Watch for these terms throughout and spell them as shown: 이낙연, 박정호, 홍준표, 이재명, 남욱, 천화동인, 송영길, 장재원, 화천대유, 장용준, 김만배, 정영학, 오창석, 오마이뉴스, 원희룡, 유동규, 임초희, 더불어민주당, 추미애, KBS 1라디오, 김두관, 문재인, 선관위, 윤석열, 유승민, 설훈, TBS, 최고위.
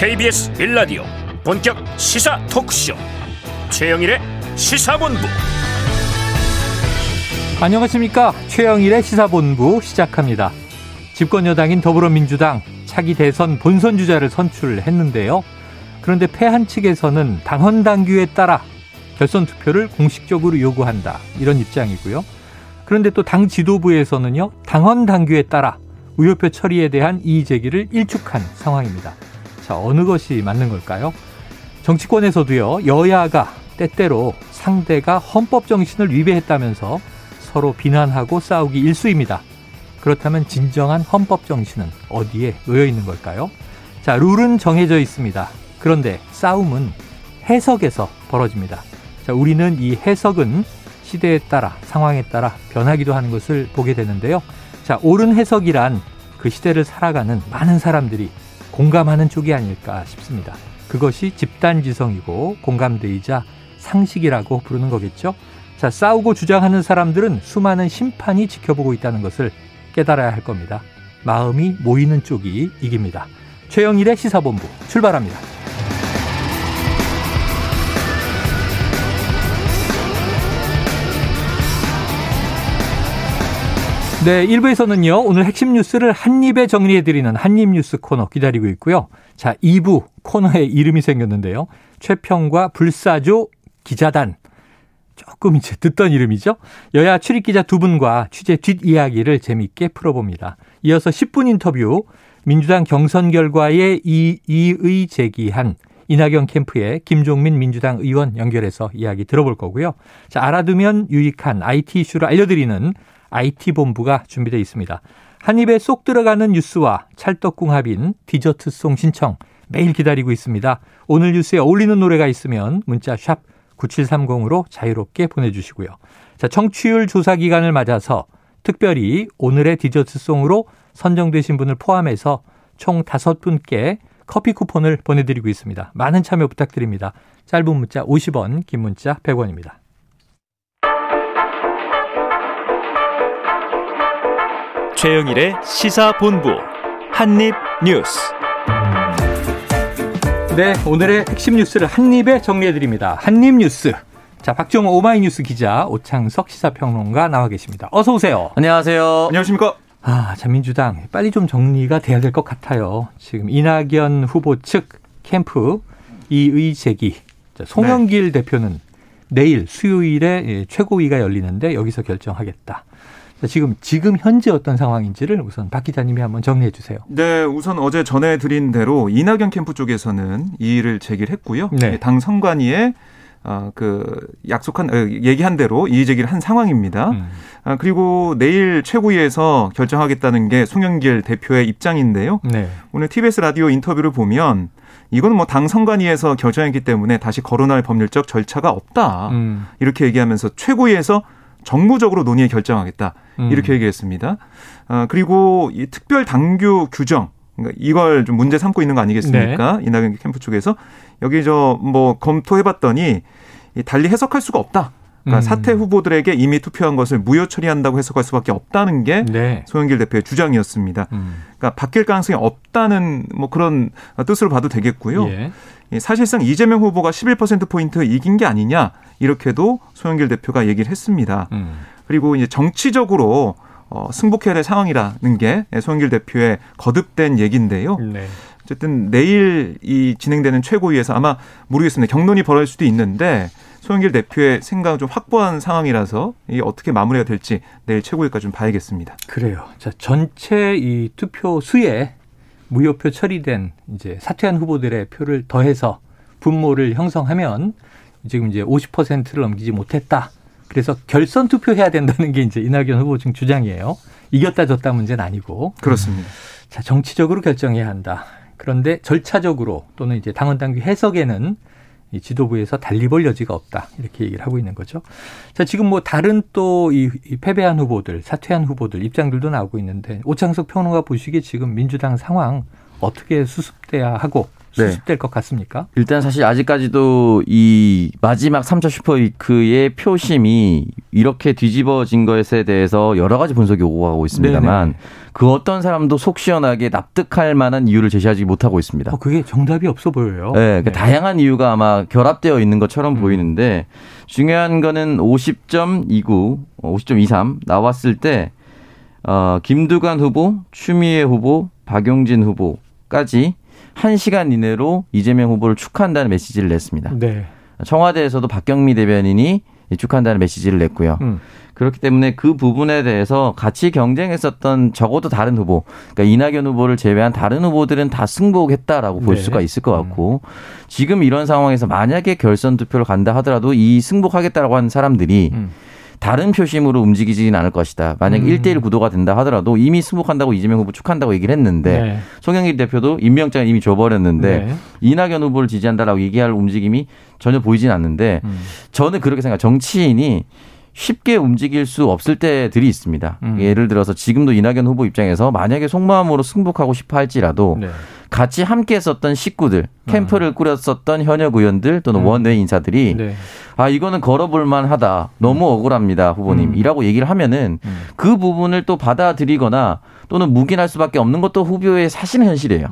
KBS 1라디오 본격 시사 토크쇼 최영일의 시사본부. 안녕하십니까. 최영일의 시사본부 시작합니다. 집권여당인 더불어민주당 차기 대선 본선 주자를 선출했는데요. 그런데 패한 측에서는 당헌 당규에 따라 결선 투표를 공식적으로 요구한다, 이런 입장이고요. 그런데 또 당 지도부에서는요, 당헌 당규에 따라 우효표 처리에 대한 이의 제기를 일축한 상황입니다. 자, 어느 것이 맞는 걸까요? 정치권에서도요, 여야가 때때로 상대가 헌법 정신을 위배했다면서 서로 비난하고 싸우기 일쑤입니다. 그렇다면 진정한 헌법 정신은 어디에 놓여 있는 걸까요? 자, 룰은 정해져 있습니다. 그런데 싸움은 해석에서 벌어집니다. 자, 우리는 이 해석은 시대에 따라 상황에 따라 변하기도 하는 것을 보게 되는데요. 자, 옳은 해석이란 그 시대를 살아가는 많은 사람들이 공감하는 쪽이 아닐까 싶습니다. 그것이 집단지성이고 공감대이자 상식이라고 부르는 거겠죠. 자, 싸우고 주장하는 사람들은 수많은 심판이 지켜보고 있다는 것을 깨달아야 할 겁니다. 마음이 모이는 쪽이 이깁니다. 최영일의 시사본부 출발합니다. 네, 1부에서는요, 오늘 핵심 뉴스를 한입에 정리해드리는 한입뉴스 코너 기다리고 있고요. 자, 2부 코너에 이름이 생겼는데요. 최평과 불사조 기자단. 조금 이제 듣던 이름이죠. 여야 출입기자 두 분과 취재 뒷이야기를 재미있게 풀어봅니다. 이어서 10분 인터뷰, 민주당 경선 결과에 이의 제기한 이낙연 캠프의 김종민 민주당 의원 연결해서 이야기 들어볼 거고요. 자, 알아두면 유익한 IT 이슈를 알려드리는 IT본부가 준비되어 있습니다. 한 입에 쏙 들어가는 뉴스와 찰떡궁합인 디저트송 신청 매일 기다리고 있습니다. 오늘 뉴스에 어울리는 노래가 있으면 문자 샵 9730으로 자유롭게 보내주시고요. 자, 청취율 조사 기간을 맞아서 특별히 오늘의 디저트송으로 선정되신 분을 포함해서 총 5분께 커피 쿠폰을 보내드리고 있습니다. 많은 참여 부탁드립니다. 짧은 문자 50원, 긴 문자 100원입니다. 최영일의 시사본부 한입뉴스. 네, 오늘의 핵심 뉴스를 한입에 정리해드립니다. 한입뉴스. 자, 박정호 오마이뉴스 기자, 오창석 시사평론가 나와 계십니다. 어서 오세요. 안녕하세요. 안녕하십니까. 아, 자, 민주당 빨리 좀 정리가 돼야 될 것 같아요. 지금 이낙연 후보 측 캠프 이의 제기. 자, 송영길 대표는 내일 수요일에 최고위가 열리는데 여기서 결정하겠다. 지금 현재 어떤 상황인지를 우선 박 기자님이 한번 정리해 주세요. 네, 우선 어제 전해드린 대로 이낙연 캠프 쪽에서는 이의를 제기했고요. 네. 당 선관위에 얘기한 대로 이의 제기를 한 상황입니다. 그리고 내일 최고위에서 결정하겠다는 게 송영길 대표의 입장인데요. 네. 오늘 TBS 라디오 인터뷰를 보면 이건 뭐 당 선관위에서 결정했기 때문에 다시 거론할 법률적 절차가 없다. 이렇게 얘기하면서 최고위에서 정무적으로 논의에 결정하겠다, 이렇게 얘기했습니다. 그리고 이 특별 당규 규정, 이걸 좀 문제 삼고 있는 거 아니겠습니까? 네. 이낙연 캠프 쪽에서 여기 검토해봤더니 달리 해석할 수가 없다. 그러니까 사퇴 후보들에게 이미 투표한 것을 무효 처리한다고 해석할 수밖에 없다는 게 네. 송영길 대표의 주장이었습니다. 그러니까 바뀔 가능성이 없다는 그런 뜻으로 봐도 되겠고요. 예. 사실상 이재명 후보가 11%포인트 이긴 게 아니냐, 이렇게도 송영길 대표가 얘기를 했습니다. 그리고 이제 정치적으로 승복해야 될 상황이라는 게 송영길 대표의 거듭된 얘기인데요. 네. 어쨌든 내일 이 진행되는 최고위에서 아마 모르겠습니다. 격론이 벌어질 수도 있는데 송영길 대표의 생각을 좀 확보한 상황이라서 이게 어떻게 마무리가 될지 내일 최고위까지 좀 봐야겠습니다. 그래요. 자, 전체 이 투표 수에 무효표 처리된 이제 사퇴한 후보들의 표를 더해서 분모를 형성하면 지금 이제 50%를 넘기지 못했다. 그래서 결선 투표해야 된다는 게 이제 이낙연 후보 측 주장이에요. 이겼다 졌다 문제는 아니고. 그렇습니다. 자, 정치적으로 결정해야 한다. 그런데 절차적으로 또는 이제 당헌 당규 해석에는 이 지도부에서 달리 볼 여지가 없다, 이렇게 얘기를 하고 있는 거죠. 자, 지금 다른 또 이 패배한 후보들, 사퇴한 후보들 입장들도 나오고 있는데 오창석 평론가 보시기에 지금 민주당 상황 어떻게 수습돼야 하고 수습될 것 같습니까? 일단 사실 아직까지도 이 마지막 3차 슈퍼위크의 표심이 이렇게 뒤집어진 것에 대해서 여러 가지 분석이 오고 가고 있습니다만 그 어떤 사람도 속 시원하게 납득할 만한 이유를 제시하지 못하고 있습니다. 그게 정답이 없어 보여요. 네, 네. 다양한 이유가 아마 결합되어 있는 것처럼 보이는데 중요한 거는 50.29, 50.23 나왔을 때 김두관 후보, 추미애 후보, 박용진 후보까지 1시간 이내로 이재명 후보를 축하한다는 메시지를 냈습니다. 네. 청와대에서도 박경미 대변인이 축하한다는 메시지를 냈고요. 그렇기 때문에 그 부분에 대해서 같이 경쟁했었던 적어도 다른 후보, 그러니까 이낙연 후보를 제외한 다른 후보들은 다 승복했다라고 볼 수가 있을 것 같고 지금 이런 상황에서 만약에 결선 투표를 간다 하더라도 이 승복하겠다라고 하는 사람들이 다른 표심으로 움직이지는 않을 것이다. 만약에 1대1 구도가 된다 하더라도 이미 승복한다고 이재명 후보 축한다고 얘기를 했는데 송영길 대표도 임명장을 이미 줘버렸는데 이낙연 후보를 지지한다라고 얘기할 움직임이 전혀 보이진 않는데 저는 그렇게 생각해요. 정치인이 쉽게 움직일 수 없을 때들이 있습니다. 예를 들어서 지금도 이낙연 후보 입장에서 만약에 속마음으로 승복하고 싶어 할지라도 같이 함께 했었던 식구들, 캠프를 꾸렸었던 현역 의원들 또는 원외 인사들이 아 이거는 걸어볼 만하다. 너무 억울합니다. 후보님이라고 얘기를 하면은 그 부분을 또 받아들이거나 또는 묵인할 수밖에 없는 것도 후보의 사실은 현실이에요.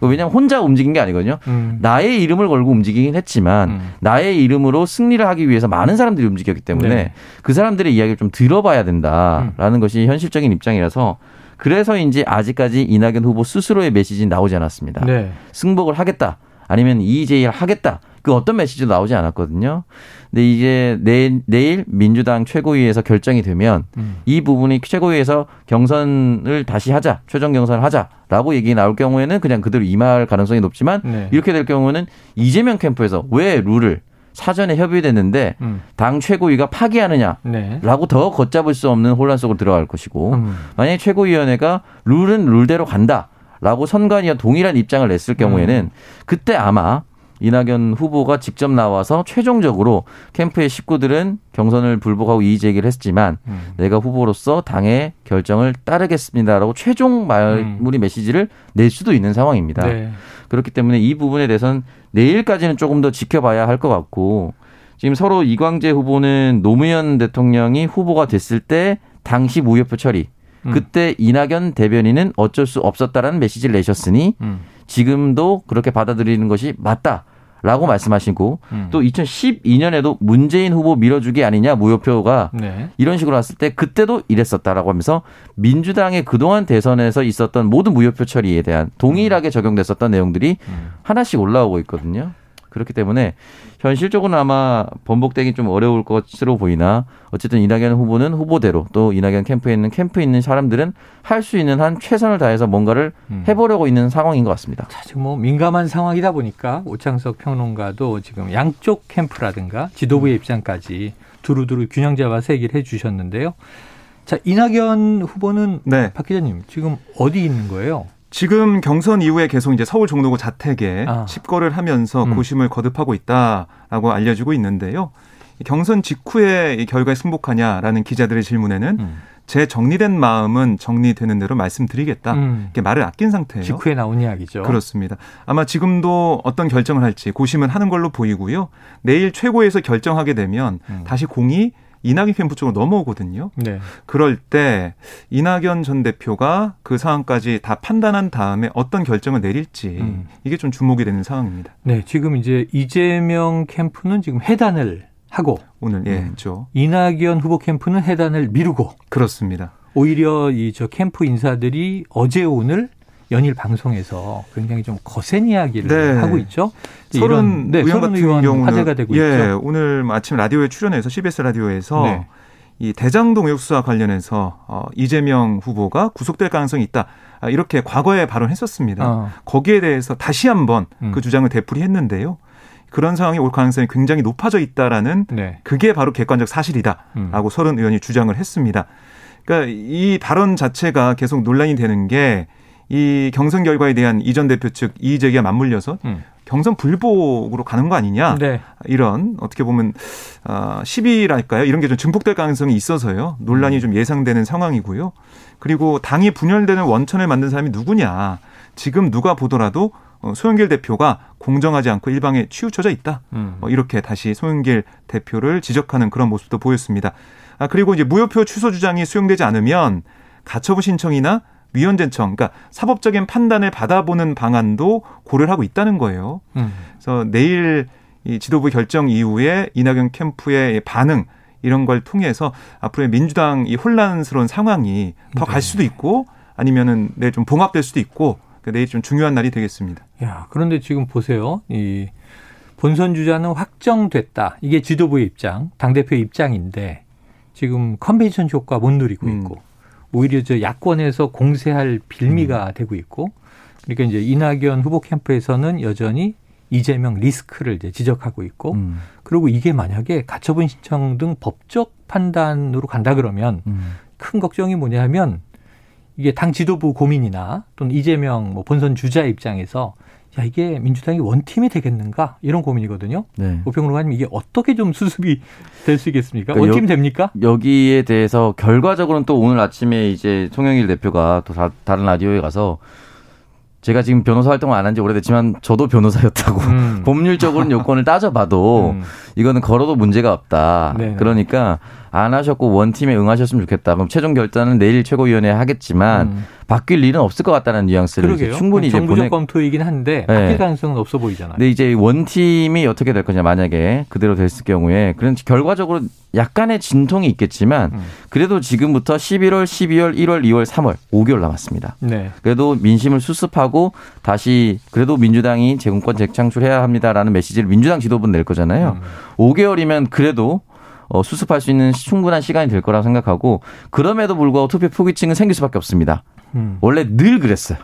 왜냐하면 혼자 움직인 게 아니거든요. 나의 이름을 걸고 움직이긴 했지만 나의 이름으로 승리를 하기 위해서 많은 사람들이 움직였기 때문에 그 사람들의 이야기를 좀 들어봐야 된다라는 것이 현실적인 입장이라서 그래서인지 아직까지 이낙연 후보 스스로의 메시지는 나오지 않았습니다. 승복을 하겠다 아니면 이의제의를 하겠다 그 어떤 메시지도 나오지 않았거든요. 근데 이제 내일 민주당 최고위에서 결정이 되면 이 부분이 최고위에서 경선을 다시 하자, 최종 경선을 하자라고 얘기 나올 경우에는 그냥 그대로 임할 가능성이 높지만 이렇게 될 경우는 이재명 캠프에서 왜 룰을 사전에 협의됐는데 당 최고위가 파기하느냐라고 더 걷잡을 수 없는 혼란 속으로 들어갈 것이고 만약에 최고위원회가 룰은 룰대로 간다라고 선관위와 동일한 입장을 냈을 경우에는 그때 아마 이낙연 후보가 직접 나와서 최종적으로 캠프의 식구들은 경선을 불복하고 이의제기를 했지만 내가 후보로서 당의 결정을 따르겠습니다라고 최종 마무리 메시지를 낼 수도 있는 상황입니다. 그렇기 때문에 이 부분에 대해서는 내일까지는 조금 더 지켜봐야 할 것 같고 지금 서로 이광재 후보는 노무현 대통령이 후보가 됐을 때 당시 무효표 처리 그때 이낙연 대변인은 어쩔 수 없었다라는 메시지를 내셨으니 지금도 그렇게 받아들이는 것이 맞다. 라고 말씀하시고 또 2012년에도 문재인 후보 밀어주기 아니냐 무효표가 이런 식으로 왔을 때 그때도 이랬었다라고 하면서 민주당의 그동안 대선에서 있었던 모든 무효표 처리에 대한 동일하게 적용됐었던 내용들이 하나씩 올라오고 있거든요. 그렇기 때문에 현실적으로는 아마 번복되긴 좀 어려울 것으로 보이나 어쨌든 이낙연 후보는 후보대로 또 이낙연 캠프에 있는 사람들은 할 수 있는 한 최선을 다해서 뭔가를 해보려고 있는 상황인 것 같습니다. 지금 뭐 민감한 상황이다 보니까 오창석 평론가도 지금 양쪽 캠프라든가 지도부의 입장까지 두루두루 균형 잡아서 얘기를 해 주셨는데요. 자, 이낙연 후보는 박 기자님 지금 어디 있는 거예요? 지금 경선 이후에 계속 이제 서울 종로구 자택에 칩거를 하면서 고심을 거듭하고 있다라고 알려지고 있는데요. 경선 직후에 이 결과에 승복하냐라는 기자들의 질문에는 제 정리된 마음은 정리되는 대로 말씀드리겠다. 이렇게 말을 아낀 상태예요. 직후에 나온 이야기죠. 그렇습니다. 아마 지금도 어떤 결정을 할지 고심은 하는 걸로 보이고요. 내일 최고위에서 결정하게 되면 다시 공이 이낙연 캠프 쪽으로 넘어오거든요. 그럴 때 이낙연 전 대표가 그 상황까지 다 판단한 다음에 어떤 결정을 내릴지 이게 좀 주목이 되는 상황입니다. 지금 이제 이재명 캠프는 지금 해단을 하고 오늘 했죠. 이낙연 후보 캠프는 해단을 미루고 그렇습니다. 오히려 이 저 캠프 인사들이 어제 오늘 연일 방송에서 굉장히 좀 거센 이야기를 하고 있죠. 설훈 의원 같은 경우는 화제가 되고 있죠. 오늘 아침 라디오에 출연해서 CBS 라디오에서 이 대장동 의혹 수사 관련해서 이재명 후보가 구속될 가능성이 있다. 이렇게 과거에 발언했었습니다. 거기에 대해서 다시 한번 그 주장을 되풀이했는데요. 그런 상황이 올 가능성이 굉장히 높아져 있다라는 그게 바로 객관적 사실이다라고 설훈 의원이 주장을 했습니다. 그러니까 이 발언 자체가 계속 논란이 되는 게 이 경선 결과에 대한 이 전 대표 측 이의제기가 맞물려서 경선 불복으로 가는 거 아니냐. 이런 어떻게 보면 시비랄까요. 이런 게 좀 증폭될 가능성이 있어서요. 논란이 좀 예상되는 상황이고요. 그리고 당이 분열되는 원천을 만든 사람이 누구냐. 지금 누가 보더라도 송영길 대표가 공정하지 않고 일방에 치우쳐져 있다. 이렇게 다시 송영길 대표를 지적하는 그런 모습도 보였습니다. 아, 그리고 이제 무효표 취소 주장이 수용되지 않으면 가처분 신청이나 위헌제청, 그러니까 사법적인 판단을 받아보는 방안도 고려를 하고 있다는 거예요. 그래서 내일 이 지도부 결정 이후에 이낙연 캠프의 반응 이런 걸 통해서 앞으로의 민주당 이 혼란스러운 상황이 더 갈 수도 있고 아니면은 내일 좀 봉합될 수도 있고 그러니까 내일 좀 중요한 날이 되겠습니다. 야, 그런데 지금 보세요. 이 본선 주자는 확정됐다. 이게 지도부의 입장, 당대표의 입장인데 지금 컨벤션 효과 못 누리고 있고 오히려 저 야권에서 공세할 빌미가 되고 있고 그러니까 이제 이낙연 후보 캠프에서는 여전히 이재명 리스크를 이제 지적하고 있고 그리고 이게 만약에 가처분 신청 등 법적 판단으로 간다 그러면 큰 걱정이 뭐냐 하면 이게 당 지도부 고민이나 또는 이재명 뭐 본선 주자 입장에서 야 이게 민주당이 원팀이 되겠는가 이런 고민이거든요. 네. 오평론가님 이게 어떻게 좀 수습이 될 수 있겠습니까? 그러니까 원팀 됩니까? 여기에 대해서 결과적으로는 또 오늘 아침에 이제 송영길 대표가 또 다른 라디오에 가서 제가 지금 변호사 활동을 안 한 지 오래됐지만 저도 변호사였다고 법률적으로는 요건을 따져봐도 이거는 걸어도 문제가 없다. 네네. 그러니까 안 하셨고 원팀에 응하셨으면 좋겠다. 그럼 최종 결단은 내일 최고위원회 하겠지만 바뀔 일은 없을 것 같다는 뉘앙스를 이제 충분히 이제 보내. 정부적 검토이긴 한데 바뀔 가능성은 없어 보이잖아요. 근데 이제 원팀이 어떻게 될 거냐 만약에 그대로 됐을 경우에 그런 결과적으로 약간의 진통이 있겠지만 그래도 지금부터 11월, 12월, 1월, 2월, 3월 5개월 남았습니다. 네. 그래도 민심을 수습하고 다시 그래도 민주당이 재공권 재창출해야 합니다라는 메시지를 민주당 지도부는 낼 거잖아요. 5개월이면 그래도 수습할 수 있는 충분한 시간이 될 거라고 생각하고 그럼에도 불구하고 투표 포기층은 생길 수밖에 없습니다. 원래 늘 그랬어요.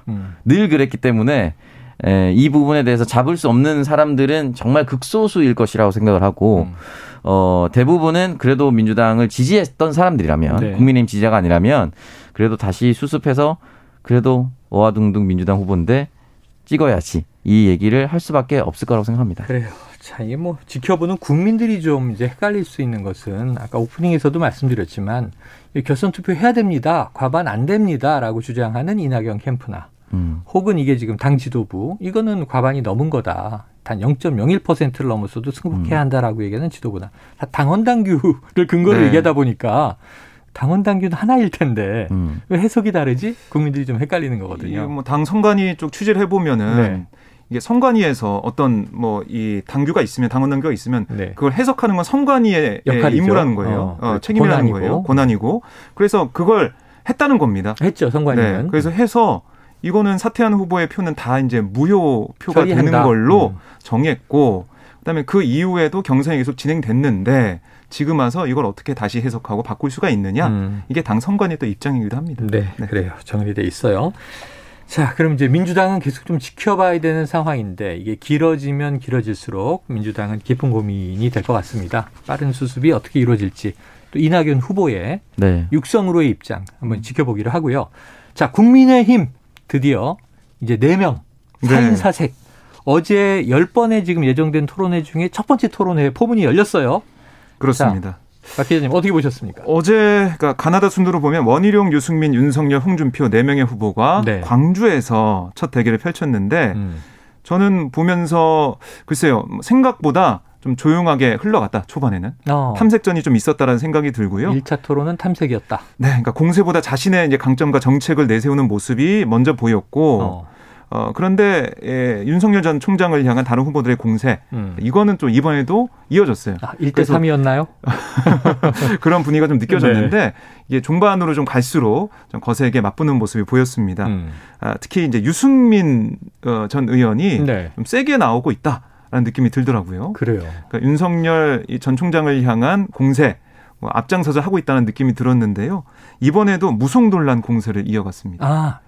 늘 그랬기 때문에 이 부분에 대해서 잡을 수 없는 사람들은 정말 극소수일 것이라고 생각을 하고 대부분은 그래도 민주당을 지지했던 사람들이라면 국민의힘 지지자가 아니라면 그래도 다시 수습해서 그래도 어화둥둥 민주당 후보인데 찍어야지 이 얘기를 할 수밖에 없을 거라고 생각합니다. 그래요. 자, 이게 뭐 지켜보는 국민들이 좀 이제 헷갈릴 수 있는 것은 아까 오프닝에서도 말씀드렸지만 결선 투표 해야 됩니다. 과반 안 됩니다라고 주장하는 이낙연 캠프나 혹은 이게 지금 당 지도부 이거는 과반이 넘은 거다. 단 0.01%를 넘었어도 승복해야 한다라고 얘기하는 지도부나 다 당헌당규를 근거로 얘기하다 보니까 당헌당규는 하나일 텐데 왜 해석이 다르지? 국민들이 좀 헷갈리는 거거든요. 뭐 당 선관위 쪽 취재를 해보면은 이게 선관위에서 어떤 뭐 이 당규가 있으면 당헌당규가 있으면 그걸 해석하는 건 선관위의 역할이죠. 임무라는 거예요. 책임이라는 거예요. 권한이고. 그래서 그걸 했다는 겁니다. 했죠. 선관위는. 네. 그래서 해서 이거는 사퇴한 후보의 표는 다 이제 무효표가 되는 걸로 정했고 그다음에 그 이후에도 경선이 계속 진행됐는데 지금 와서 이걸 어떻게 다시 해석하고 바꿀 수가 있느냐. 이게 당 선관위의 또 입장이기도 합니다. 네. 그래요. 정리돼 있어요. 자, 그럼 이제 민주당은 계속 좀 지켜봐야 되는 상황인데 이게 길어지면 길어질수록 민주당은 깊은 고민이 될 것 같습니다. 빠른 수습이 어떻게 이루어질지 또 이낙연 후보의 육성으로의 입장 한번 지켜보기로 하고요. 자, 국민의힘 드디어 이제 4명 사인사색 어제 10번에 지금 예정된 토론회 중에 첫 번째 토론회 포문이 열렸어요. 그렇습니다. 자, 박 기자님 어떻게 보셨습니까? 어제 가나다 순으로 보면 원희룡, 유승민, 윤석열, 홍준표 4명의 후보가 광주에서 첫 대결을 펼쳤는데 저는 보면서 글쎄요. 생각보다 좀 조용하게 흘러갔다. 초반에는. 탐색전이 좀 있었다라는 생각이 들고요. 1차 토론은 탐색이었다. 네. 그러니까 공세보다 자신의 이제 강점과 정책을 내세우는 모습이 먼저 보였고 그런데 윤석열 전 총장을 향한 다른 후보들의 공세 이거는 좀 이번에도 이어졌어요. 1대3이었나요? 그런 분위기가 좀 느껴졌는데 이게 종반으로 좀 갈수록 좀 거세게 맞붙는 모습이 보였습니다. 특히 이제 유승민 전 의원이 좀 세게 나오고 있다라는 느낌이 들더라고요. 그래요. 그러니까 윤석열 전 총장을 향한 공세 뭐 앞장서서 하고 있다는 느낌이 들었는데요. 이번에도 무송돌란 공세를 이어갔습니다.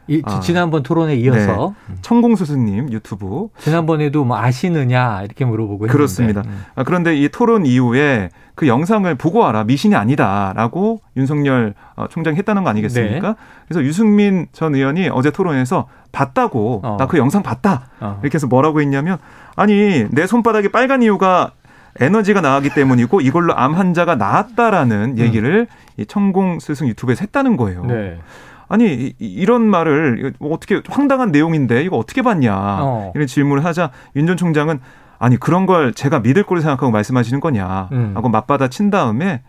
지난번 토론에 이어서 천공 스승님 유튜브 지난번에도 뭐 아시느냐 이렇게 물어보고 했는데 그렇습니다. 그런데 이 토론 이후에 그 영상을 보고 와라 미신이 아니다라고 윤석열 총장이 했다는 거 아니겠습니까? 그래서 유승민 전 의원이 어제 토론에서 봤다고 나 그 영상 봤다 이렇게 해서 뭐라고 했냐면 아니 내 손바닥이 빨간 이유가 에너지가 나가기 때문이고 이걸로 암 환자가 나았다라는 얘기를 이 천공 스승 유튜브에서 했다는 거예요. 아니 이런 말을 어떻게 황당한 내용인데 이거 어떻게 봤냐 이런 질문을 하자 윤 전 총장은 아니 그런 걸 제가 믿을 거를 생각하고 말씀하시는 거냐 하고 맞받아친 다음에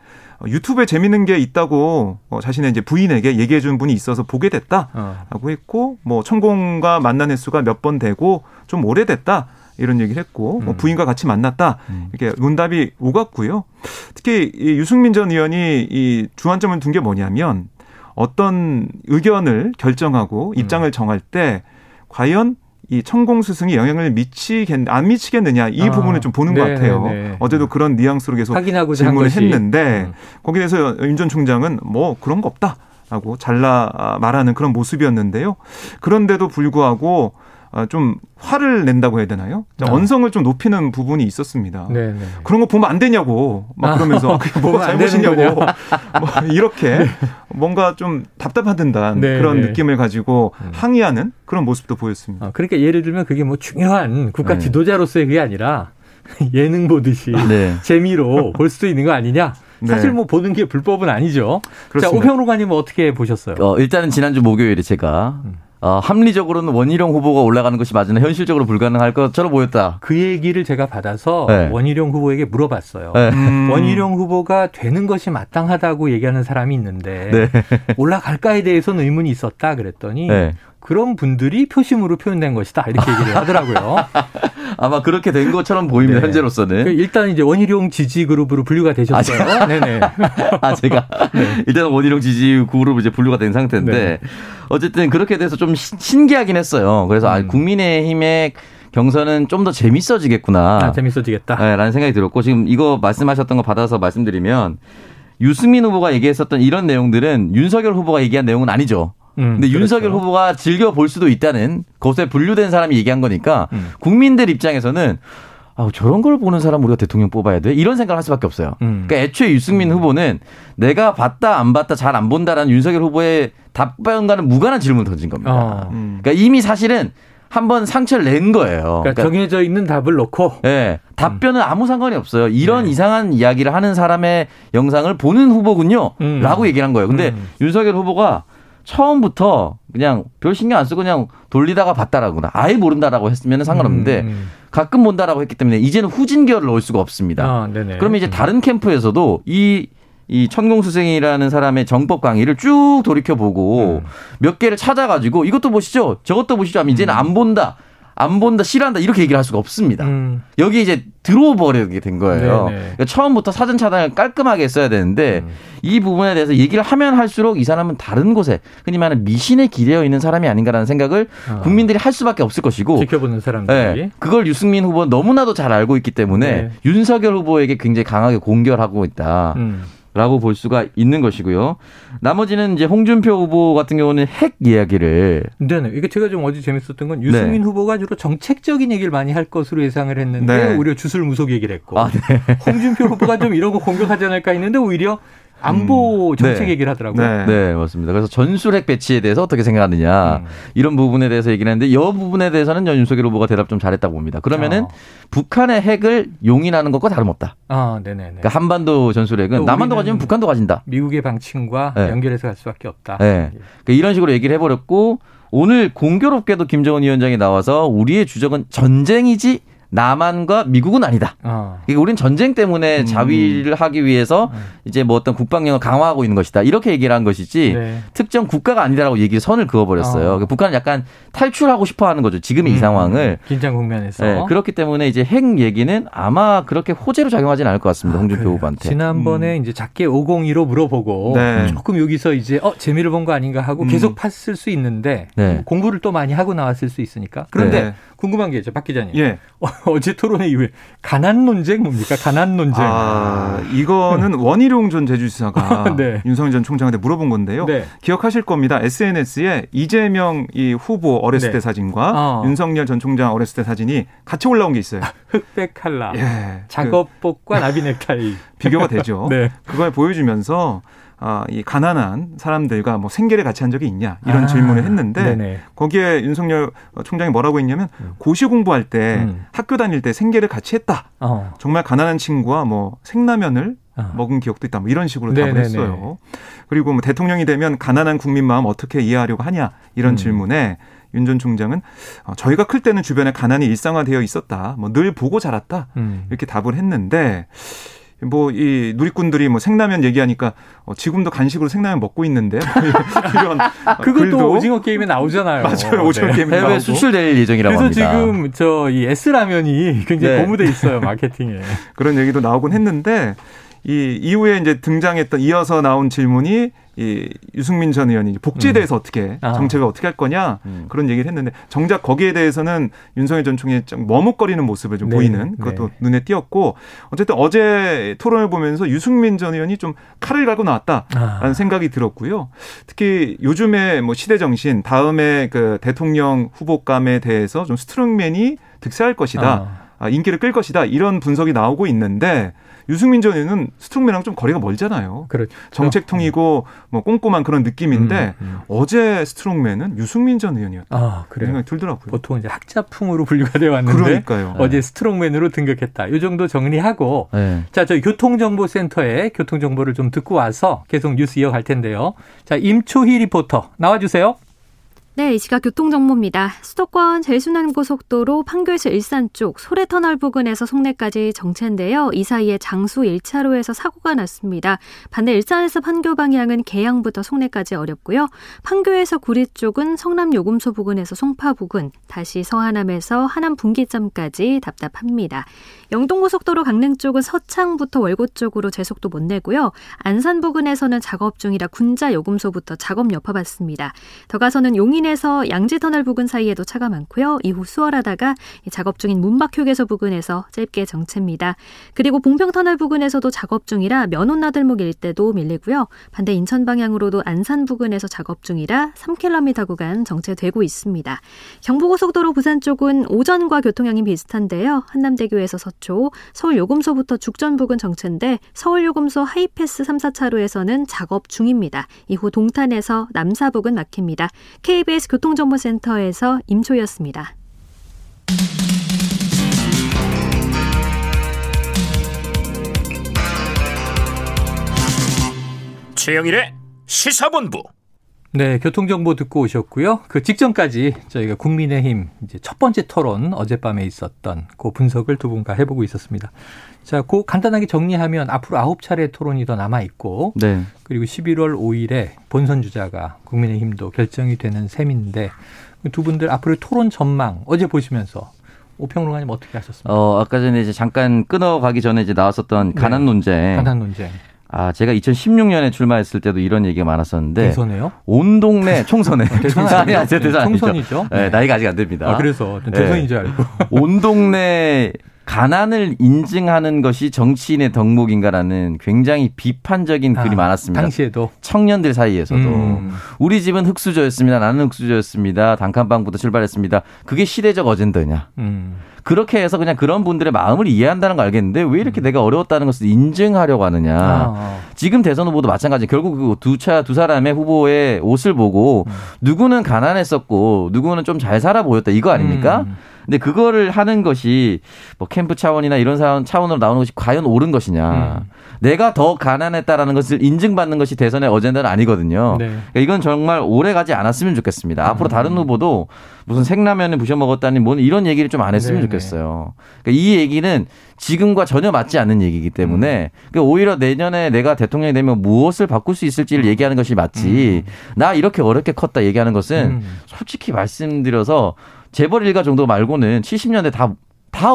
유튜브에 재밌는 게 있다고 자신의 이제 부인에게 얘기해 준 분이 있어서 보게 됐다라고 했고 뭐 천공과 만난 횟수가 몇 번 되고 좀 오래됐다 이런 얘기를 했고 뭐 부인과 같이 만났다 이렇게 문답이 오갔고요. 특히 이 유승민 전 의원이 이 주안점을 둔 게 뭐냐면 어떤 의견을 결정하고 입장을 정할 때 과연 이 천공 스승이 영향을 미치겠느냐 이 부분을 좀 보는 것 같아요. 어제도 그런 뉘앙스로 계속 질문을 했는데 거기에 대해서 윤 전 총장은 뭐 그런 거 없다라고 잘라 말하는 그런 모습이었는데요. 그런데도 불구하고 좀 화를 낸다고 해야 되나요? 언성을 좀 높이는 부분이 있었습니다. 네네. 그런 거 보면 안 되냐고 막 그러면서 그게 뭐가 잘못이냐고 뭐 이렇게 네. 뭔가 좀 답답하든단 그런 느낌을 가지고 항의하는 그런 모습도 보였습니다. 그러니까 예를 들면 그게 뭐 중요한 국가 지도자로서의 그게 아니라 예능 보듯이 재미로 볼 수도 있는 거 아니냐. 사실 뭐 보는 게 불법은 아니죠. 그렇습니다. 자, 오평로관님은 어떻게 보셨어요? 일단은 지난주 목요일에 제가 합리적으로는 원희룡 후보가 올라가는 것이 맞으나 현실적으로 불가능할 것처럼 보였다. 그 얘기를 제가 받아서 원희룡 후보에게 물어봤어요. 원희룡 후보가 되는 것이 마땅하다고 얘기하는 사람이 있는데 올라갈까에 대해서는 의문이 있었다 그랬더니 그런 분들이 표심으로 표현된 것이다 이렇게 얘기를 하더라고요. 아마 그렇게 된 것처럼 보입니다. 현재로서는. 일단 이제 원희룡 지지 그룹으로 분류가 되셨어요. 네네. 제가 일단 원희룡 지지 그룹으로 이제 분류가 된 상태인데 어쨌든 그렇게 돼서 좀 신기하긴 했어요. 그래서 국민의힘의 경선은 좀 더 재밌어지겠구나. 재밌어지겠다. 라는 생각이 들었고 지금 이거 말씀하셨던 거 받아서 말씀드리면 유승민 후보가 얘기했었던 이런 내용들은 윤석열 후보가 얘기한 내용은 아니죠. 근데 그렇죠. 윤석열 후보가 즐겨볼 수도 있다는 것에 분류된 사람이 얘기한 거니까 국민들 입장에서는 저런 걸 보는 사람 우리가 대통령 뽑아야 돼? 이런 생각을 할 수밖에 없어요. 그러니까 애초에 유승민 후보는 내가 봤다 안 봤다 잘 안 본다라는 윤석열 후보의 답변과는 무관한 질문을 던진 겁니다. 그러니까 이미 사실은 한번 상처를 낸 거예요. 그러니까 정해져 있는 답을 놓고 답변은 아무 상관이 없어요. 이런 이상한 이야기를 하는 사람의 영상을 보는 후보군요 라고 얘기를 한 거예요. 근데 윤석열 후보가 처음부터 그냥 별 신경 안 쓰고 그냥 돌리다가 봤다라거나 아예 모른다라고 했으면 상관없는데 가끔 본다라고 했기 때문에 이제는 후진기어를 넣을 수가 없습니다. 그러면 이제 다른 캠프에서도 이 천공수생이라는 사람의 정법 강의를 쭉 돌이켜보고 몇 개를 찾아가지고 이것도 보시죠. 저것도 보시죠. 하면 이제는 안 본다, 싫어한다 이렇게 얘기를 할 수가 없습니다. 여기 이제 들어버리게 된 거예요. 그러니까 처음부터 사전 차단을 깔끔하게 했어야 되는데 이 부분에 대해서 얘기를 하면 할수록 이 사람은 다른 곳에 흔히 말하는 미신에 기대어 있는 사람이 아닌가라는 생각을 국민들이 할 수밖에 없을 것이고 지켜보는 사람들이 그걸 유승민 후보는 너무나도 잘 알고 있기 때문에 윤석열 후보에게 굉장히 강하게 공격하고 있다. 라고 볼 수가 있는 것이고요. 나머지는 이제 홍준표 후보 같은 경우는 핵 이야기를. 이게 제가 좀 어제 재밌었던 건 유승민 후보가 주로 정책적인 얘기를 많이 할 것으로 예상을 했는데 오히려 주술무속 얘기를 했고 홍준표 후보가 좀 이런 거 공격하지 않을까 했는데 오히려 안보 정책 얘기를 하더라고요. 네, 맞습니다. 그래서 전술 핵 배치에 대해서 어떻게 생각하느냐 이런 부분에 대해서 얘기를 했는데 이 부분에 대해서는 윤석열 후보가 대답 좀 잘했다고 봅니다. 그러면은 북한의 핵을 용인하는 것과 다름없다. 그러니까 한반도 전술 핵은 남한도 가지면 북한도 가진다. 미국의 방침과 연결해서 갈 수밖에 없다. 그러니까 이런 식으로 얘기를 해버렸고 오늘 공교롭게도 김정은 위원장이 나와서 우리의 주적은 전쟁이지 남한과 미국은 아니다. 그러니까 우리는 전쟁 때문에 자위를 하기 위해서 이제 뭐 어떤 국방력을 강화하고 있는 것이다. 이렇게 얘기를 한 것이지 특정 국가가 아니다라고 얘기를 선을 그어버렸어요. 그러니까 북한은 약간 탈출하고 싶어하는 거죠. 지금의 이 상황을 긴장 국면에서 그렇기 때문에 이제 핵 얘기는 아마 그렇게 호재로 작용하진 않을 것 같습니다. 홍준표 후보한테 지난번에 이제 작게 502로 물어보고 조금 여기서 이제 재미를 본 거 아닌가 하고 계속 팠을 수 있는데 공부를 또 많이 하고 나왔을 수 있으니까 그런데 궁금한 게 있죠, 박 기자님. 어제 토론회 이후에 가난 논쟁 뭡니까? 가난 논쟁. 이거는 원희룡 전 제주지사가 윤석열 전 총장한테 물어본 건데요. 기억하실 겁니다. SNS에 이재명 이 후보 어렸을 때 사진과 윤석열 전 총장 어렸을 때 사진이 같이 올라온 게 있어요. 흑백 칼라, 작업복과 나비 넥타이. 비교가 되죠. 그걸 보여주면서 이 가난한 사람들과 뭐 생계를 같이 한 적이 있냐 이런 질문을 했는데 거기에 윤석열 총장이 뭐라고 했냐면 고시 공부할 때 학교 다닐 때 생계를 같이 했다. 정말 가난한 친구와 뭐 생라면을 먹은 기억도 있다. 뭐 이런 식으로 답을 했어요. 그리고 뭐 대통령이 되면 가난한 국민 마음 어떻게 이해하려고 하냐 이런 질문에 윤 전 총장은 저희가 클 때는 주변에 가난이 일상화되어 있었다. 뭐 늘 보고 자랐다. 이렇게 답을 했는데 뭐 이 누리꾼들이 뭐 생라면 얘기하니까 지금도 간식으로 생라면 먹고 있는데 이런 그것도 오징어 게임에 나오잖아요. 맞아요, 오징어 게임 해외 수출될 예정이라고 그래서 합니다. 그래서 지금 저 이 S 라면이 굉장히 고무돼 있어요 마케팅에. 그런 얘기도 나오곤 했는데 이 이후에 이제 등장했던 이어서 나온 질문이 이 유승민 전 의원이 복지에 대해서 어떻게 정책을 어떻게 할 거냐 그런 얘기를 했는데 정작 거기에 대해서는 윤석열 전 총장이 좀 머뭇거리는 모습을 좀 보이는 그것도 눈에 띄었고 어쨌든 어제 토론을 보면서 유승민 전 의원이 좀 칼을 갈고 나왔다라는 생각이 들었고요. 특히 요즘에 뭐 시대 정신 다음에 그 대통령 후보감에 대해서 좀 스트롱맨이 득세할 것이다. 인기를 끌 것이다. 이런 분석이 나오고 있는데 유승민 전 의원은 스트롱맨이랑 좀 거리가 멀잖아요. 그렇죠. 정책통이고 뭐 꼼꼼한 그런 느낌인데 어제 스트롱맨은 유승민 전 의원이었다. 그래요? 생각이 들더라고요. 보통 이제 학자풍으로 분류가 되어 왔는데 그러니까요. 어제 스트롱맨으로 등극했다. 이 정도 정리하고 자, 저희 교통정보센터에 교통정보를 좀 듣고 와서 계속 뉴스 이어갈 텐데요. 자, 임초희 리포터 나와주세요. 네, 이 시각 교통정보입니다. 수도권 제일순환고속도로 판교에서 일산 쪽 소래터널 부근에서 송내까지 정체인데요. 이 사이에 장수 1차로에서 사고가 났습니다. 반대 일산에서 판교 방향은 계양부터 송내까지 어렵고요. 판교에서 구리 쪽은 성남 요금소 부근에서 송파 부근, 다시 서하남에서 하남 분기점까지 답답합니다. 영동고속도로 강릉 쪽은 서창부터 월고 쪽으로 제속도 못 내고요. 안산 부근에서는 작업 중이라 군자 요금소부터 작업 여파받습니다. 더 가서는 용인에 에서 양지터널 부근 사이에도 차가 많고요. 이후 수월하다가 작업 중인 문박휴게소 부근에서 짧게 정체입니다. 그리고 봉평터널 부근에서도 작업 중이라 면온나들목 일대도 밀리고요. 반대 인천 방향으로도 안산 부근에서 작업 중이라 3km 구간 정체되고 있습니다. 경부고속도로 부산 쪽은 오전과 교통량이 비슷한데요. 한남대교에서 서초, 서울요금소부터 죽전 부근 정체인데 서울요금소 하이패스 3, 4차로에서는 작업 중입니다. 이후 동탄에서 남사 부근 막힙니다. KBS 교통정보센터에서 임초였습니다. 최영일의 시사본부. 네, 교통정보 듣고 오셨고요. 그 직전까지 저희가 국민의힘 이제 첫 번째 토론 어젯밤에 있었던 그 분석을 두 분과 해보고 있었습니다. 자, 그 간단하게 정리하면 앞으로 9차례 토론이 더 남아있고 그리고 11월 5일에 본선 주자가 국민의힘도 결정이 되는 셈인데 두 분들 앞으로 토론 전망 어제 보시면서 오평론가님 어떻게 하셨습니까? 아까 전에 이제 잠깐 끊어가기 전에 이제 나왔었던 가난 논쟁. 가난 논쟁. 아, 제가 2016년에 출마했을 때도 이런 얘기가 많았었는데. 대선에요? 온 동네 총선에. 대선 아니야, 제 대선 아니죠. 총선이죠. 네. 네, 나이가 아직 안 됩니다. 아, 그래서 대선인 줄 알고. 온 동네 가난을 인증하는 것이 정치인의 덕목인가라는 굉장히 비판적인 글이 많았습니다. 당시에도 청년들 사이에서도 우리 집은 흙수저였습니다. 나는 흙수저였습니다. 단칸방부터 출발했습니다. 그게 시대적 어젠더냐? 그렇게 해서 그냥 그런 분들의 마음을 이해한다는 걸 알겠는데 왜 이렇게 내가 어려웠다는 것을 인증하려고 하느냐. 지금 대선 후보도 마찬가지. 결국 그 두 사람의 후보의 옷을 보고 누구는 가난했었고 누구는 좀 잘 살아 보였다 이거 아닙니까? 근데 그거를 하는 것이 뭐 캠프 차원이나 이런 차원으로 나오는 것이 과연 옳은 것이냐. 내가 더 가난했다라는 것을 인증받는 것이 대선의 어젠다는 아니거든요. 네. 그러니까 이건 정말 오래 가지 않았으면 좋겠습니다. 앞으로 다른 후보도 무슨 생라면을 부셔 먹었다니 뭐 이런 얘기를 좀 안 했으면 좋겠어요. 그러니까 이 얘기는 지금과 전혀 맞지 않는 얘기이기 때문에 그러니까 오히려 내년에 내가 대통령이 되면 무엇을 바꿀 수 있을지를 얘기하는 것이 맞지 나 이렇게 어렵게 컸다 얘기하는 것은 솔직히 말씀드려서 재벌 일가 정도 말고는 70년대 다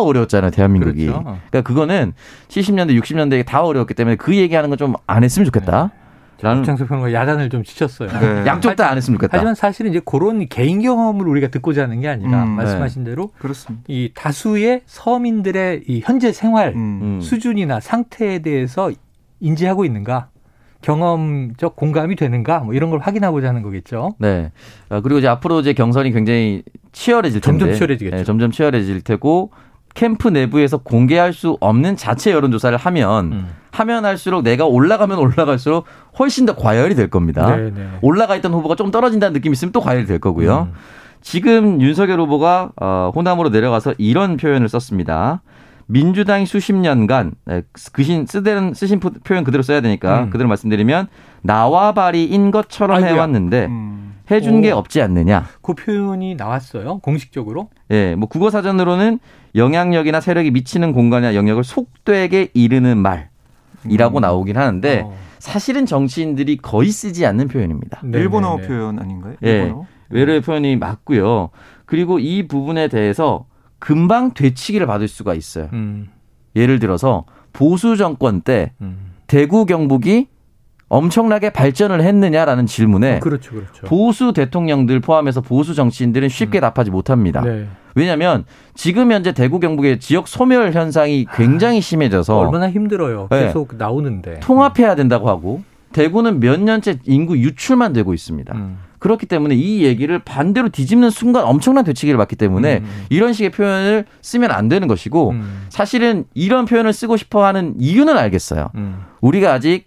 어려웠잖아요, 대한민국이. 그렇죠. 그러니까 그거는 70년대, 60년대에 다 어려웠기 때문에 그 얘기하는 건 좀 안 했으면 좋겠다. 네. 장창수 평론가 야단을 좀 치셨어요. 네. 양쪽 다 안 했으면 좋겠다. 하지만 사실은 이제 그런 개인 경험을 우리가 듣고자 하는 게 아니라 말씀하신 대로 그렇습니다. 이 다수의 서민들의 이 현재 생활 수준이나 상태에 대해서 인지하고 있는가? 경험적 공감이 되는가 뭐 이런 걸 확인하고자 하는 거겠죠. 네. 그리고 이제 앞으로 이제 경선이 굉장히 치열해질 텐데. 점점 치열해지겠죠. 네, 점점 치열해질 테고 캠프 내부에서 공개할 수 없는 자체 여론조사를 하면 할수록 내가 올라가면 올라갈수록 훨씬 더 과열이 될 겁니다. 네네. 올라가 있던 후보가 좀 떨어진다는 느낌이 있으면 또 과열이 될 거고요. 지금 윤석열 후보가 호남으로 내려가서 이런 표현을 썼습니다. 민주당이 수십 년간 쓰신 표현 그대로 써야 되니까 그대로 말씀드리면 나와바리인 것처럼 아이고야. 해왔는데 해준 게 없지 않느냐. 그 표현이 나왔어요? 공식적으로? 예, 뭐 국어사전으로는 영향력이나 세력이 미치는 공간이나 영역을 속되게 이르는 말이라고 나오긴 하는데 사실은 정치인들이 거의 쓰지 않는 표현입니다. 네네네. 일본어 표현 아닌가요? 예, 외래의 표현이 맞고요. 그리고 이 부분에 대해서 금방 되치기를 받을 수가 있어요. 예를 들어서 보수 정권 때 대구 경북이 엄청나게 발전을 했느냐라는 질문에 그렇죠. 보수 대통령들 포함해서 보수 정치인들은 쉽게 답하지 못합니다. 네. 왜냐하면 지금 현재 대구 경북의 지역 소멸 현상이 굉장히 심해져서 얼마나 힘들어요. 계속 네. 나오는데. 통합해야 된다고 하고 대구는 몇 년째 인구 유출만 되고 있습니다. 그렇기 때문에 이 얘기를 반대로 뒤집는 순간 엄청난 되치기를 받기 때문에 이런 식의 표현을 쓰면 안 되는 것이고 사실은 이런 표현을 쓰고 싶어하는 이유는 알겠어요. 우리가 아직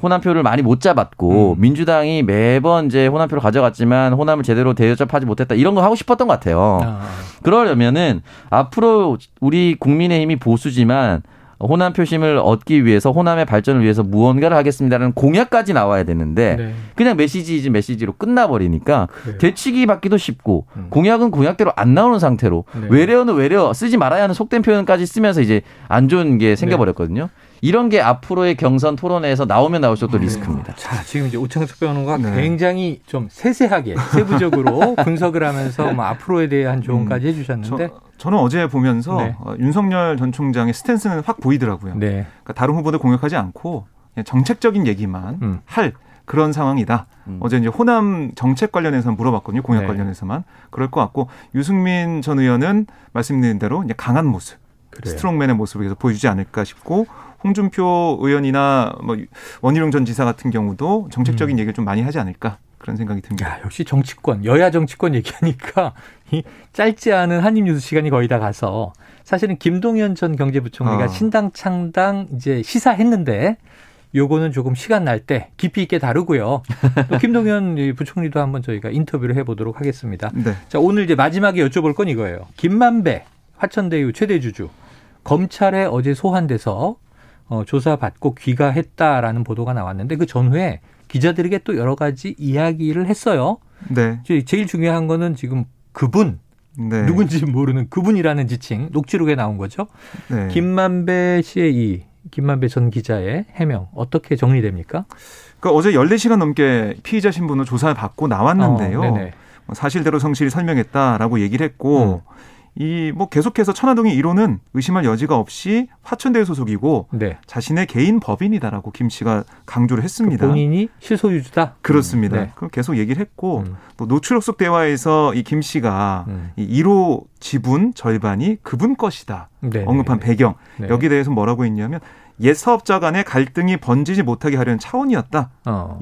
호남표를 많이 못 잡았고 민주당이 매번 이제 호남표를 가져갔지만 호남을 제대로 대접하지 못했다 이런 거 하고 싶었던 것 같아요. 그러려면은 앞으로 우리 국민의힘이 보수지만 호남 표심을 얻기 위해서 호남의 발전을 위해서 무언가를 하겠습니다라는 공약까지 나와야 되는데 네. 그냥 메시지이지 메시지로 끝나버리니까 그래요. 되치기 받기도 쉽고 공약은 공약대로 안 나오는 상태로 네. 외래어는 외래어 쓰지 말아야 하는 속된 표현까지 쓰면서 이제 안 좋은 게 생겨버렸거든요. 네. 이런 게 앞으로의 경선 토론회에서 나오면 나올수록 또 리스크입니다. 자, 지금 이제 오창석 변호가 굉장히 좀 세세하게 세부적으로 분석을 하면서 뭐 앞으로에 대한 조언까지 해주셨는데 저는 어제 보면서 네. 윤석열 전 총장의 스탠스는 확 보이더라고요. 네. 그러니까 다른 후보들 공격하지 않고 그냥 정책적인 얘기만 할 그런 상황이다. 어제 이제 호남 정책 관련해서 물어봤거든요. 공약 네. 관련해서만 그럴 것 같고 유승민 전 의원은 말씀드린 대로 이제 강한 모습, 그래요. 스트롱맨의 모습을 계속 보여주지 않을까 싶고. 홍준표 의원이나 뭐 원희룡 전 지사 같은 경우도 정책적인 얘기를 좀 많이 하지 않을까 그런 생각이 듭니다. 야, 역시 정치권, 여야 정치권 얘기하니까 이 짧지 않은 한입뉴스 시간이 거의 다 가서 사실은 김동연 전 경제부총리가 신당 창당 이제 시사했는데 요거는 조금 시간 날 때 깊이 있게 다루고요. 또 김동연 부총리도 한번 저희가 인터뷰를 해보도록 하겠습니다. 네. 자, 오늘 이제 마지막에 여쭤볼 건 이거예요. 김만배, 화천대유 최대 주주 검찰에 어제 소환돼서 조사받고 귀가했다라는 보도가 나왔는데 그 전후에 기자들에게 또 여러 가지 이야기를 했어요. 네. 제일 중요한 거는 지금 그분, 네. 누군지 모르는 그분이라는 지칭, 녹취록에 나온 거죠. 네. 김만배 전 기자의 해명, 어떻게 정리됩니까? 그러니까 어제 14시간 넘게 피의자 신분으로 조사받고 나왔는데요. 사실대로 성실히 설명했다라고 얘기를 했고 계속해서 천화동인 1호는 의심할 여지가 없이 화천대유 소속이고 네. 자신의 개인 법인이다라고 김 씨가 강조를 했습니다. 본인이 실소유주다? 그렇습니다. 네. 그럼 계속 얘기를 했고 또 노출록 속 대화에서 이 김 씨가 이 1호 지분 절반이 그분 것이다. 네네. 언급한 배경. 네. 여기에 대해서 뭐라고 했냐면 옛 사업자 간의 갈등이 번지지 못하게 하려는 차원이었다.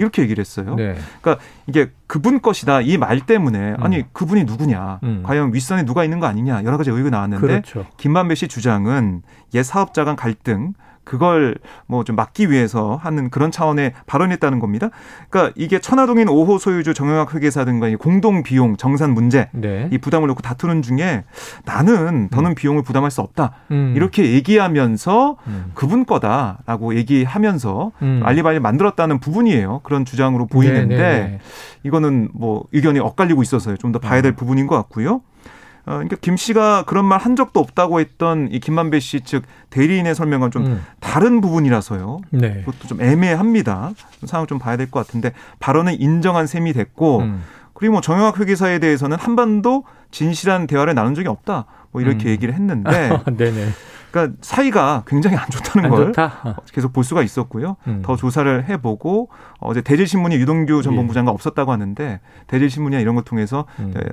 이렇게 얘기를 했어요. 네. 그러니까 이게 그분 것이다. 이 말 때문에 아니 그분이 누구냐. 과연 윗선에 누가 있는 거 아니냐. 여러 가지 의혹이 나왔는데 그렇죠. 김만배 씨 주장은 옛 사업자 간 갈등 그걸 뭐 좀 막기 위해서 하는 그런 차원의 발언했다는 겁니다. 그러니까 이게 천화동인 5호 소유주 정영학 회계사 등과 공동 비용 정산 문제 네. 이 부담을 놓고 다투는 중에 나는 더는 비용을 부담할 수 없다 이렇게 얘기하면서 그분 거다라고 얘기하면서 알리바이를 만들었다는 부분이에요. 그런 주장으로 보이는데 네네. 이거는 뭐 의견이 엇갈리고 있어서 좀 더 봐야 될 부분인 것 같고요. 그러니까 김 씨가 그런 말 한 적도 없다고 했던 이 김만배 씨 측 대리인의 설명은 좀 다른 부분이라서요. 네. 그것도 좀 애매합니다. 상황 좀 봐야 될 것 같은데 발언은 인정한 셈이 됐고 그리고 뭐 정영학 회계사에 대해서는 한반도 진실한 대화를 나눈 적이 없다. 뭐 이렇게 얘기를 했는데. 네네. 그러니까 사이가 굉장히 안 좋다는 걸 계속 볼 수가 있었고요. 더 조사를 해보고 어제 대질신문이 유동규 전 본부장과 없었다고 하는데 대질신문이나 이런 걸 통해서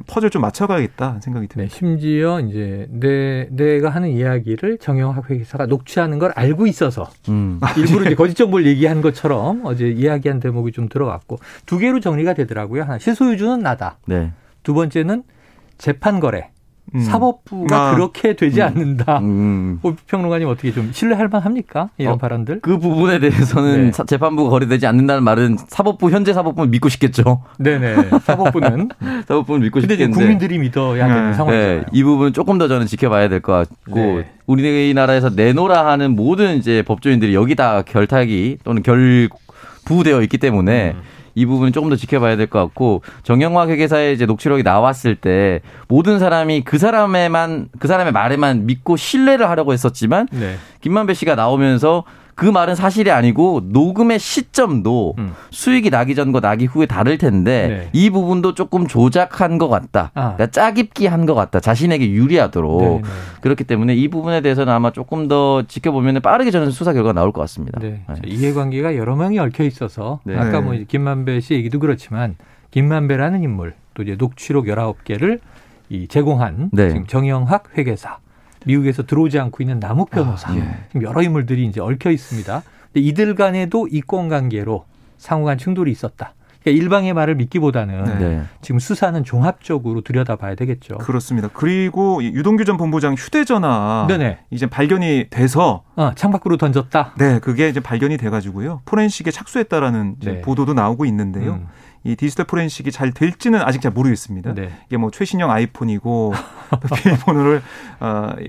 퍼즐 좀 맞춰가야겠다 생각이 듭니다. 네, 심지어 이제 내가 하는 이야기를 정영학 회계사가 녹취하는 걸 알고 있어서 일부러 이제 거짓 정보를 얘기한 것처럼 어제 이야기한 대목이 좀 들어갔고 두 개로 정리가 되더라고요. 하나 실소유주는 나다. 네. 두 번째는 재판 거래. 사법부가 그렇게 되지 않는다. 오평론가님 어떻게 좀 신뢰할 만합니까? 이런 발언들. 그 부분에 대해서는 네. 재판부가 거래되지 않는다는 말은 사법부 현재 사법부는 믿고 싶겠죠. 네네. 사법부는. 사법부는 믿고 싶겠는데. 근데 국민들이 믿어야 되는 상황이잖아요. 네. 이 부분은 조금 더 저는 지켜봐야 될 것 같고 네. 우리나라에서 내놓으라 하는 모든 이제 법조인들이 여기 다 결탁이 또는 결부되어 있기 때문에 이 부분은 조금 더 지켜봐야 될 것 같고 정영학 회계사의 이제 녹취록이 나왔을 때 모든 사람이 그 사람의 말에만 믿고 신뢰를 하려고 했었지만 네. 김만배 씨가 나오면서 그 말은 사실이 아니고 녹음의 시점도 수익이 나기 전과 나기 후에 다를 텐데 네. 이 부분도 조금 조작한 것 같다. 그러니까 짜깁기 한 것 같다. 자신에게 유리하도록. 네네. 그렇기 때문에 이 부분에 대해서는 아마 조금 더 지켜보면 빠르게 저는 수사 결과가 나올 것 같습니다. 네. 네. 이해관계가 여러 명이 얽혀 있어서 네. 아까 뭐 김만배 씨 얘기도 그렇지만 김만배라는 인물 또 이제 녹취록 19개를 제공한 네. 지금 정영학 회계사. 미국에서 들어오지 않고 있는 남욱 변호사 지금 여러 인물들이 이제 얽혀 있습니다. 근데 이들 간에도 이권 관계로 상호간 충돌이 있었다. 그러니까 일방의 말을 믿기보다는 네. 지금 수사는 종합적으로 들여다봐야 되겠죠. 그렇습니다. 그리고 유동규 전 본부장 휴대전화 네네. 이제 발견이 돼서 창밖으로 던졌다. 네, 그게 이제 발견이 돼가지고요. 포렌식에 착수했다라는 네. 보도도 나오고 있는데요. 이 디지털 포렌식이 잘 될지는 아직 잘 모르겠습니다. 네. 이게 뭐 최신형 아이폰이고 비밀번호를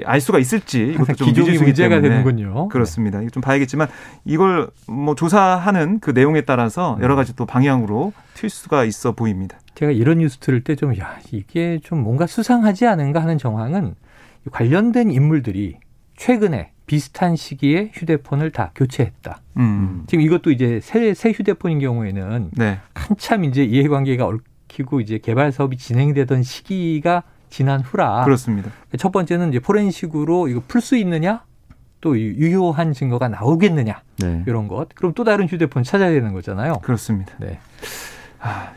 알 수가 있을지 이것도 좀 기종이 문제가 되는군요. 그렇습니다. 네. 좀 봐야겠지만 이걸 뭐 조사하는 그 내용에 따라서 여러 가지 또 방향으로 튈 수가 있어 보입니다. 제가 이런 뉴스 들을 때 좀 이게 좀 뭔가 수상하지 않은가 하는 정황은 관련된 인물들이 최근에 비슷한 시기에 휴대폰을 다 교체했다. 지금 이것도 이제 새 휴대폰인 경우에는 네. 한참 이제 이해관계가 얽히고 이제 개발 사업이 진행되던 시기가 지난 후라. 그렇습니다. 첫 번째는 이제 포렌식으로 이거 풀 수 있느냐, 또 유효한 증거가 나오겠느냐 네. 이런 것. 그럼 또 다른 휴대폰 찾아야 되는 거잖아요. 그렇습니다. 네.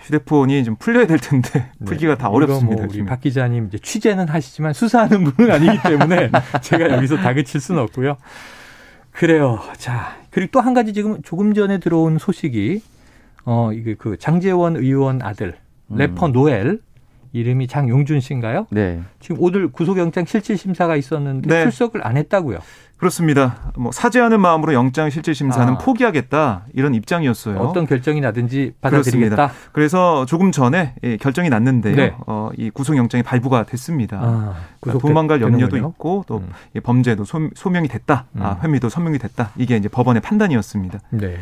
휴대폰이 좀 풀려야 될 텐데 네. 풀기가 다 어렵습니다. 뭐 우리 박 기자님 이제 취재는 하시지만 수사하는 분은 아니기 때문에 제가 여기서 다그칠 수는 없고요. 그래요. 자, 그리고 또 한 가지 지금 조금 전에 들어온 소식이 이게 그 장재원 의원 아들 래퍼 노엘 이름이 장용준 씨인가요? 네. 지금 오늘 구속영장 실질심사가 있었는데 네. 출석을 안 했다고요? 그렇습니다. 뭐 사죄하는 마음으로 영장 실질심사는 포기하겠다 이런 입장이었어요. 어떤 결정이 나든지 받아들이겠다. 그렇습니다. 그래서 조금 전에 결정이 났는데요. 네. 이 구속영장이 발부가 됐습니다. 그러니까 도망갈 염려도 되는군요. 있고 또 범죄도 소명이 됐다. 혐의도 소명이 됐다. 이게 이제 법원의 판단이었습니다. 네.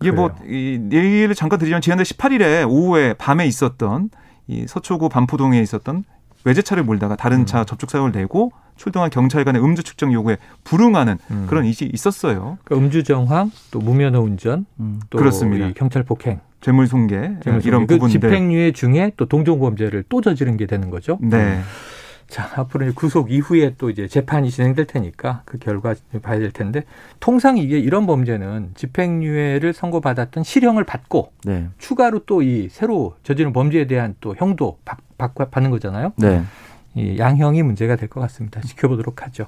이게 뭐 얘기를 잠깐 드리면 지난달 18일에 밤에 있었던 이 서초구 반포동에 있었던 외제차를 몰다가 다른 차 접촉사고를 내고 출동한 경찰관의 음주 측정 요구에 불응하는 그런 일이 있었어요. 그러니까 음주 정황, 또 무면허 운전, 또 경찰 폭행, 재물손괴 이런 그 부분들. 집행유예 중에 또 동종 범죄를 또 저지른 게 되는 거죠. 네. 자, 앞으로 구속 이후에 또 이제 재판이 진행될 테니까 그 결과 봐야 될 텐데 통상 이게 이런 범죄는 집행유예를 선고받았던 실형을 받고 네. 추가로 또 이 새로 저지른 범죄에 대한 또 형도 받는 거잖아요. 네. 이 양형이 문제가 될 것 같습니다. 지켜보도록 하죠.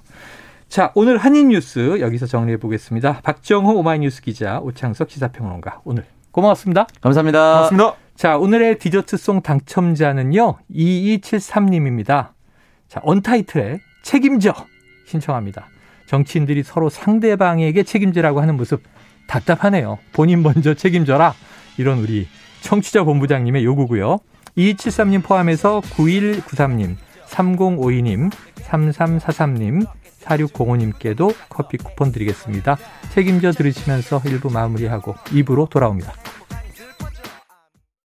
자, 오늘 한인뉴스 여기서 정리해 보겠습니다. 박정호 오마이뉴스 기자, 오창석 시사평론가 오늘 고맙습니다. 감사합니다. 고맙습니다. 자, 오늘의 디저트송 당첨자는요. 2273님입니다. 자, 언타이틀의 책임져 신청합니다. 정치인들이 서로 상대방에게 책임지라고 하는 모습 답답하네요. 본인 먼저 책임져라. 이런 우리 청취자 본부장님의 요구고요. 2273님 포함해서 9193님, 3052님, 3343님, 4605님께도 커피 쿠폰 드리겠습니다. 책임져 들으시면서 1부 마무리하고 2부로 돌아옵니다.